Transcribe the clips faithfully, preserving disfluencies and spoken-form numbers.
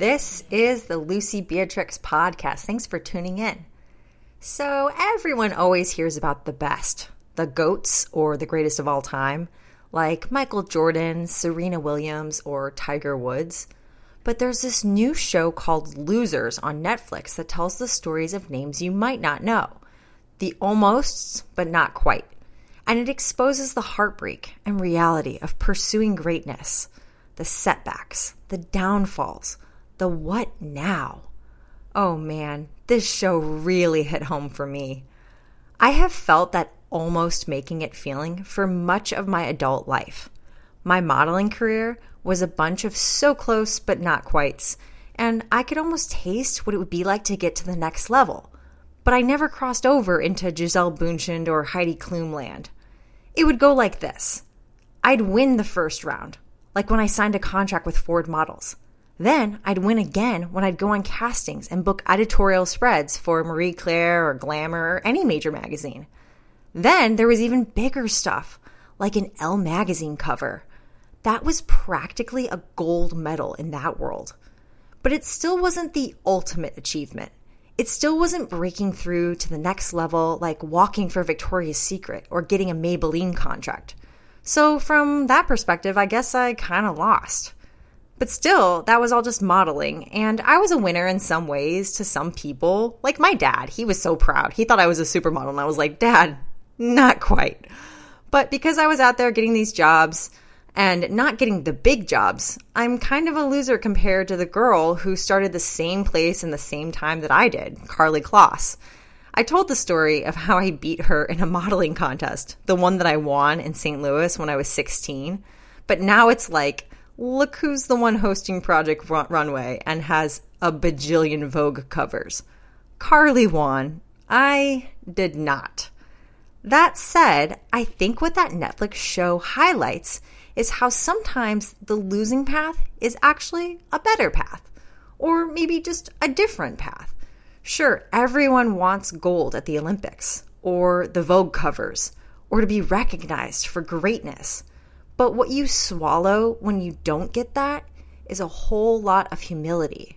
This is the Lucy Beatrix Podcast. Thanks for tuning in. So everyone always hears about the best, the GOATs or the greatest of all time, like Michael Jordan, Serena Williams, or Tiger Woods. But there's this new show called Losers on Netflix that tells the stories of names you might not know. The almosts, but not quite. And it exposes the heartbreak and reality of pursuing greatness, the setbacks, the downfalls, the what now? Oh man, this show really hit home for me. I have felt that almost making it feeling for much of my adult life. My modeling career was a bunch of so close but not quites, and I could almost taste what it would be like to get to the next level. But I never crossed over into Gisele Bundchen or Heidi Klum land. It would go like this. I'd win the first round, like when I signed a contract with Ford Models. Then I'd win again when I'd go on castings and book editorial spreads for Marie Claire or Glamour or any major magazine. Then there was even bigger stuff, like an Elle magazine cover. That was practically a gold medal in that world. But it still wasn't the ultimate achievement. It still wasn't breaking through to the next level like walking for Victoria's Secret or getting a Maybelline contract. So from that perspective, I guess I kind of lost. But still, that was all just modeling, and I was a winner in some ways to some people. Like my dad, he was so proud. He thought I was a supermodel, and I was like, Dad, not quite. But because I was out there getting these jobs and not getting the big jobs, I'm kind of a loser compared to the girl who started the same place in the same time that I did, Karlie Kloss. I told the story of how I beat her in a modeling contest, the one that I won in Saint Louis when I was sixteen. But now it's like, look who's the one hosting Project Runway and has a bajillion Vogue covers. Karlie won. I did not. That said, I think what that Netflix show highlights is how sometimes the losing path is actually a better path, or maybe just a different path. Sure, everyone wants gold at the Olympics, or the Vogue covers, or to be recognized for greatness. But what you swallow when you don't get that is a whole lot of humility.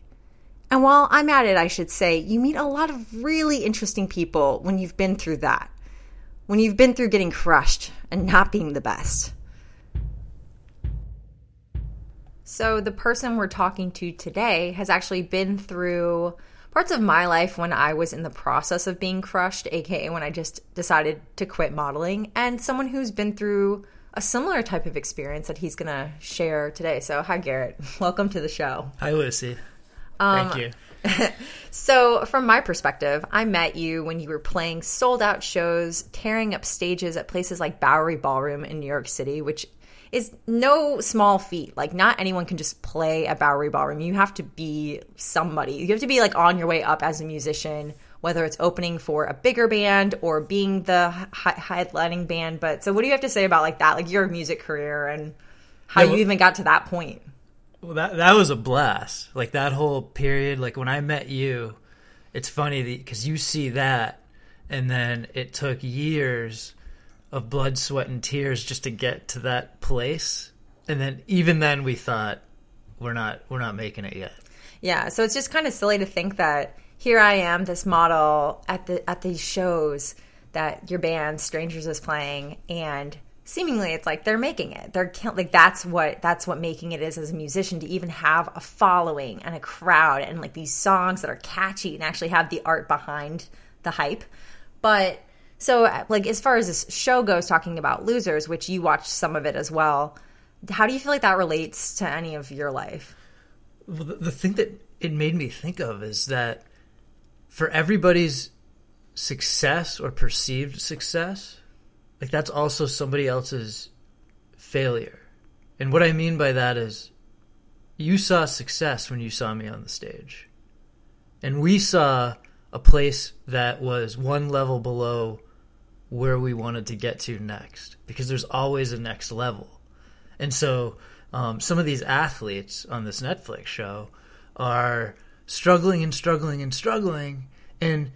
And while I'm at it, I should say, you meet a lot of really interesting people when you've been through that. When you've been through getting crushed and not being the best. So the person we're talking to today has actually been through parts of my life when I was in the process of being crushed, aka when I just decided to quit modeling, and someone who's been through a similar type of experience that he's going to share today. So hi, Garrett. Welcome to the show. Hi, Lucy. Um, Thank you. So from my perspective, I met you when you were playing sold-out shows, tearing up stages at places like Bowery Ballroom in New York City, which is no small feat. Like, not anyone can just play at Bowery Ballroom. You have to be somebody. You have to be, like, on your way up as a musician, whether it's opening for a bigger band or being the hi- headlining band. But so what do you have to say about, like, that, like, your music career and how yeah, well, you even got to that point? Well, that that was a blast. Like, that whole period, like, when I met you, it's funny because you see that, and then it took years of blood, sweat, and tears just to get to that place. And then even then we thought, we're not we're not making it yet. Yeah, so it's just kind of silly to think that here I am, this model at the at these shows that your band Strangers is playing, and seemingly it's like they're making it. They're like that's what that's what making it is as a musician, to even have a following and a crowd and like these songs that are catchy and actually have the art behind the hype. But so like as far as this show goes, talking about Losers, which you watched some of it as well, how do you feel like that relates to any of your life? Well, the thing that it made me think of is that for everybody's success or perceived success, like that's also somebody else's failure. And what I mean by that is you saw success when you saw me on the stage. And we saw a place that was one level below where we wanted to get to next, because there's always a next level. And so um, some of these athletes on this Netflix show are struggling and struggling and struggling and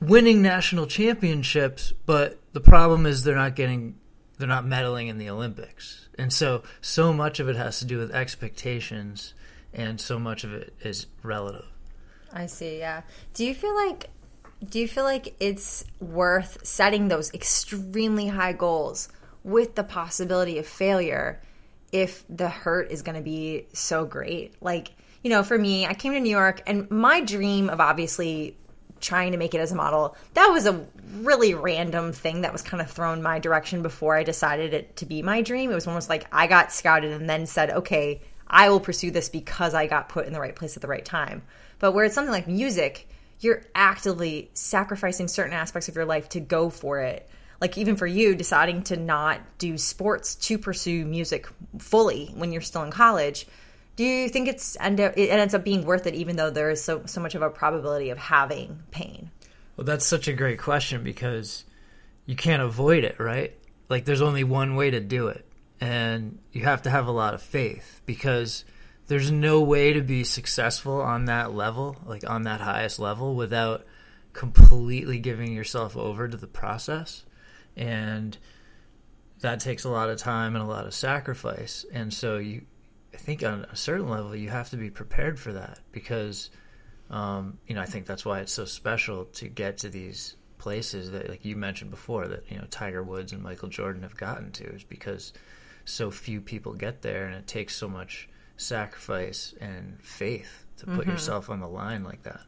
winning national championships, but the problem is they're not getting they're not medaling in the Olympics. And so so much of it has to do with expectations and so much of it is relative. I see, yeah. Do you feel like do you feel like it's worth setting those extremely high goals with the possibility of failure if the hurt is going to be so great? Like, you know, for me, I came to New York, and my dream of obviously trying to make it as a model, that was a really random thing that was kind of thrown my direction before I decided it to be my dream. It was almost like I got scouted and then said, okay, I will pursue this because I got put in the right place at the right time. But where it's something like music, you're actively sacrificing certain aspects of your life to go for it. Like even for you, deciding to not do sports to pursue music fully when you're still in college, do you think it's end up, it ends up being worth it even though there is so, so much of a probability of having pain? Well, that's such a great question because you can't avoid it, right? Like there's only one way to do it, and you have to have a lot of faith because there's no way to be successful on that level, like on that highest level, without completely giving yourself over to the process. And that takes a lot of time and a lot of sacrifice. And so you, I think on a certain level, you have to be prepared for that because, um, you know, I think that's why it's so special to get to these places that, like you mentioned before, that, you know, Tiger Woods and Michael Jordan have gotten to, is because so few people get there, and it takes so much sacrifice and faith to put mm-hmm. yourself on the line like that.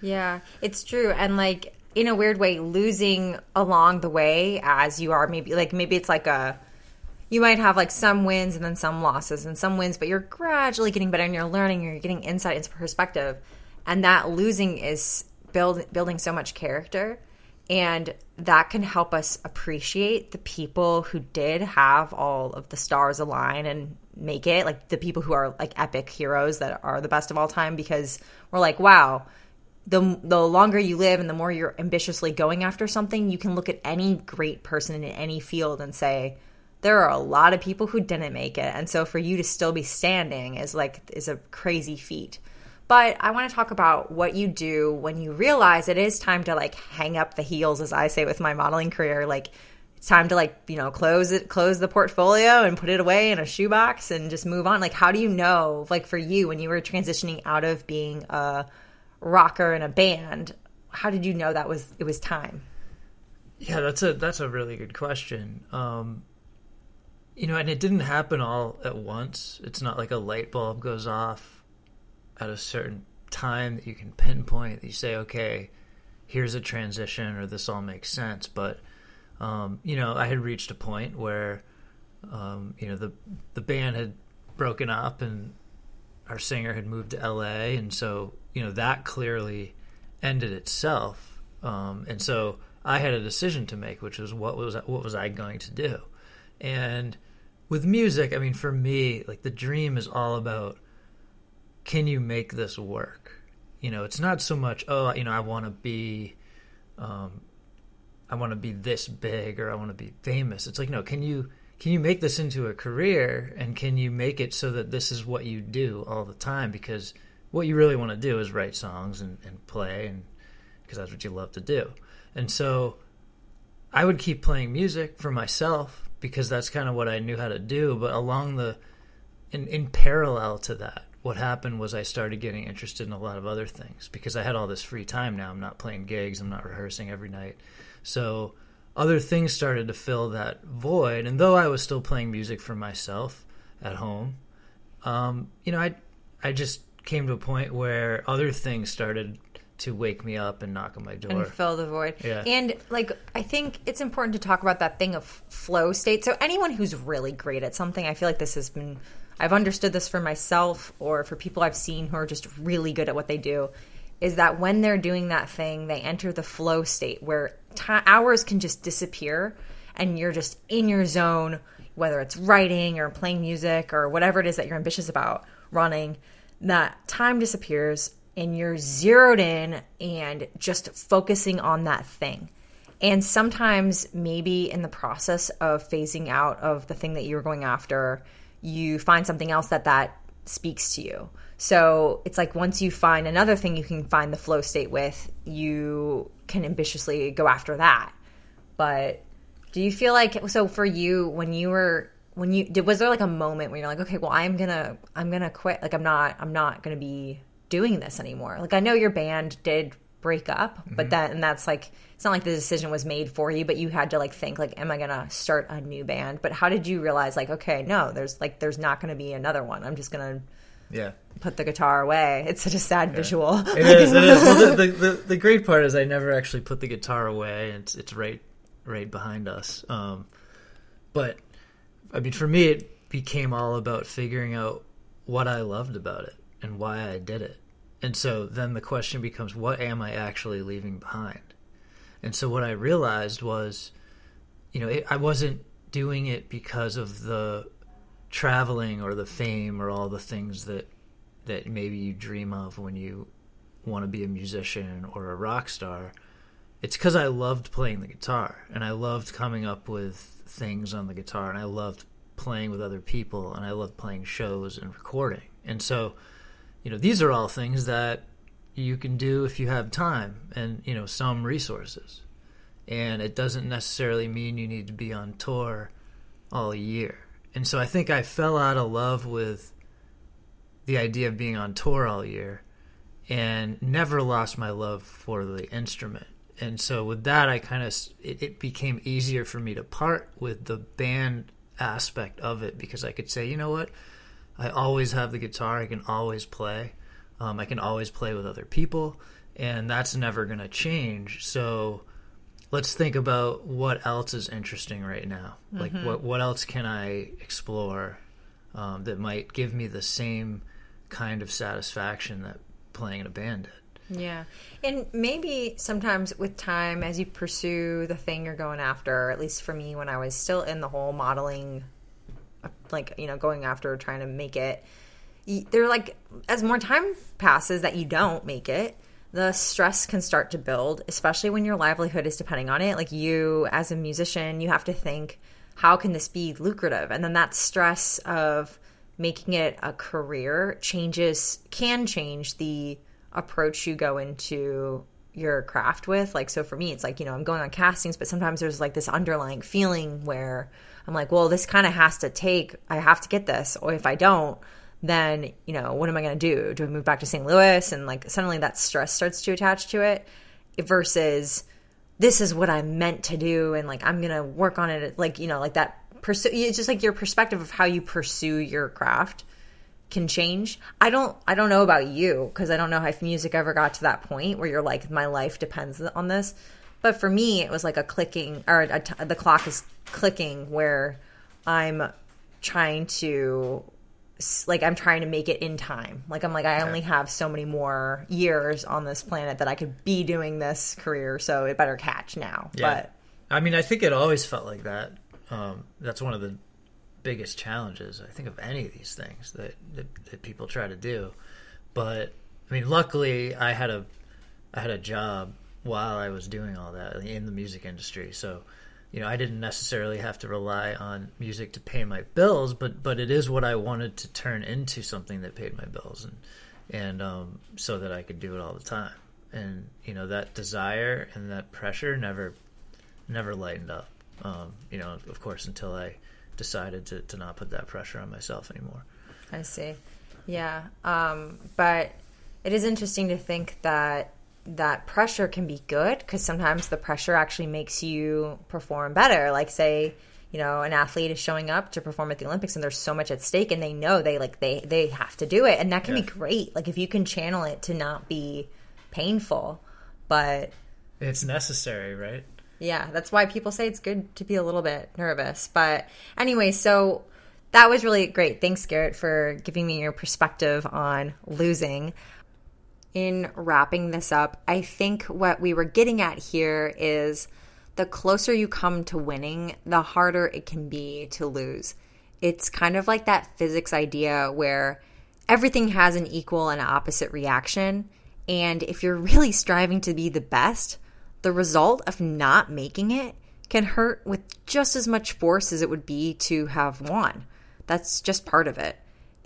Yeah, it's true. And like in a weird way, losing along the way as you are, maybe like maybe it's like a you might have like some wins and then some losses and some wins, but you're gradually getting better and you're learning, you're getting insight into perspective, and that losing is build, building so much character, and that can help us appreciate the people who did have all of the stars align and make it, like the people who are like epic heroes that are the best of all time, because we're like, wow, the the longer you live and the more you're ambitiously going after something, you can look at any great person in any field and say, there are a lot of people who didn't make it. And so for you to still be standing is like is a crazy feat. But I want to talk about what you do when you realize it is time to like hang up the heels, as I say with my modeling career, like it's time to like, you know, close it, close the portfolio and put it away in a shoebox and just move on. Like, how do you know, like for you, when you were transitioning out of being a rocker in a band, how did you know that was, it was time? Yeah, that's a, that's a really good question. Um, you know, and it didn't happen all at once. It's not like a light bulb goes off at a certain time that you can pinpoint, that you say, okay, here's a transition or this all makes sense. But Um, you know, I had reached a point where, um, you know, the the band had broken up and our singer had moved to L A, and so, you know, that clearly ended itself. Um, and so I had a decision to make, which was what was what was I going to do? And with music, I mean, for me, like the dream is all about, can you make this work? You know, it's not so much, oh, you know, I want to be, um, I want to be this big, or I want to be famous. It's like, no, can you can you make this into a career, and can you make it so that this is what you do all the time? Because what you really want to do is write songs and, and play, and because that's what you love to do. And so I would keep playing music for myself because that's kind of what I knew how to do. But along the in, in parallel to that, what happened was I started getting interested in a lot of other things because I had all this free time now. I'm not playing gigs. I'm not rehearsing every night. So other things started to fill that void. And though I was still playing music for myself at home, um, you know, I I just came to a point where other things started to wake me up and knock on my door. And fill the void. Yeah. And, like, I think it's important to talk about that thing of flow state. So anyone who's really great at something, I feel like this has been – I've understood this for myself or for people I've seen who are just really good at what they do, is that when they're doing that thing, they enter the flow state where t- hours can just disappear and you're just in your zone, whether it's writing or playing music or whatever it is that you're ambitious about, running, that time disappears and you're zeroed in and just focusing on that thing. And sometimes maybe in the process of phasing out of the thing that you were going after, you find something else that that speaks to you. So it's like once you find another thing you can find the flow state with, you can ambitiously go after that. But do you feel like – so for you, when you were when you did, was there like a moment where you're like, okay, well, I'm gonna, I'm gonna quit. Like, I'm not, I'm not gonna be doing this anymore. Like, I know your band did break up, but mm-hmm. that, and that's like, it's not like the decision was made for you, but you had to like think like, am I gonna start a new band? But how did you realize like, okay, no, there's like, there's not gonna be another one. I'm just gonna yeah put the guitar away. It's such a sad yeah. visual. It is. It is. Well, the, the, the great part is I never actually put the guitar away. It's it's right right behind us. Um, but I mean, for me, it became all about figuring out what I loved about it and why I did it. And so then the question becomes, what am I actually leaving behind? And so what I realized was, you know, it, I wasn't doing it because of the traveling or the fame or all the things that that maybe you dream of when you want to be a musician or a rock star. It's because I loved playing the guitar, and I loved coming up with things on the guitar, and I loved playing with other people, and I loved playing shows and recording. And so, you know, these are all things that you can do if you have time and, you know, some resources. And it doesn't necessarily mean you need to be on tour all year. And so I think I fell out of love with the idea of being on tour all year and never lost my love for the instrument. And so with that, I kind of, it, it became easier for me to part with the band aspect of it, because I could say, you know what, I always have the guitar. I can always play. Um, I can always play with other people, and that's never going to change. So let's think about what else is interesting right now. Mm-hmm. Like what, what else can I explore um, that might give me the same kind of satisfaction that playing in a band did. Yeah. And maybe sometimes with time, as you pursue the thing you're going after, at least for me when I was still in the whole modeling, like, you know, going after trying to make it, they're like, as more time passes that you don't make it, the stress can start to build, especially when your livelihood is depending on it. Like you, as a musician, you have to think, how can this be lucrative? And then that stress of making it a career changes, can change the approach you go into your craft with. Like, so for me, it's like, you know, I'm going on castings, but sometimes there's like this underlying feeling where I'm like, well, this kind of has to take, I have to get this, or if I don't, then, you know, what am I going to do? Do I move back to Saint Louis? And like, suddenly that stress starts to attach to it, versus this is what I'm meant to do, and like, I'm going to work on it. Like, you know, like that pursue, it's just like your perspective of how you pursue your craft can change. I don't I don't know about you, because I don't know if music ever got to that point where you're like, my life depends on this. But for me, it was like a clicking, or a t- the clock is clicking, where I'm trying to, like, I'm trying to make it in time. Like, I'm like, I only have so many more years on this planet that I could be doing this career, so it better catch now. Yeah. But I mean, I think it always felt like that. Um, that's one of the biggest challenges, I think, of any of these things that, that that people try to do. But I mean, luckily I had a I had a job while I was doing all that in the music industry, so, you know, I didn't necessarily have to rely on music to pay my bills, but but it is what I wanted to turn into something that paid my bills, and and um, so that I could do it all the time. And, you know, that desire and that pressure never never lightened up, um, you know, of course, until I decided to, to not put that pressure on myself anymore. I see. Yeah. Um, but it is interesting to think that that pressure can be good, because sometimes the pressure actually makes you perform better. Like, say, you know, an athlete is showing up to perform at the Olympics and there's so much at stake, and they know they like they, they have to do it. And that can yeah. be great. Like, if you can channel it to not be painful, but it's necessary, right? Yeah, that's why people say it's good to be a little bit nervous. But anyway, so that was really great. Thanks, Garrett, for giving me your perspective on losing. In wrapping this up, I think what we were getting at here is the closer you come to winning, the harder it can be to lose. It's kind of like that physics idea where everything has an equal and opposite reaction. And if you're really striving to be the best, the result of not making it can hurt with just as much force as it would be to have won. That's just part of it.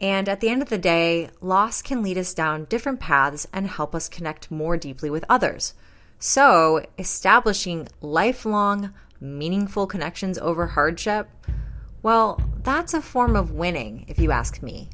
And at the end of the day, loss can lead us down different paths and help us connect more deeply with others. So, establishing lifelong, meaningful connections over hardship, well, that's a form of winning, if you ask me.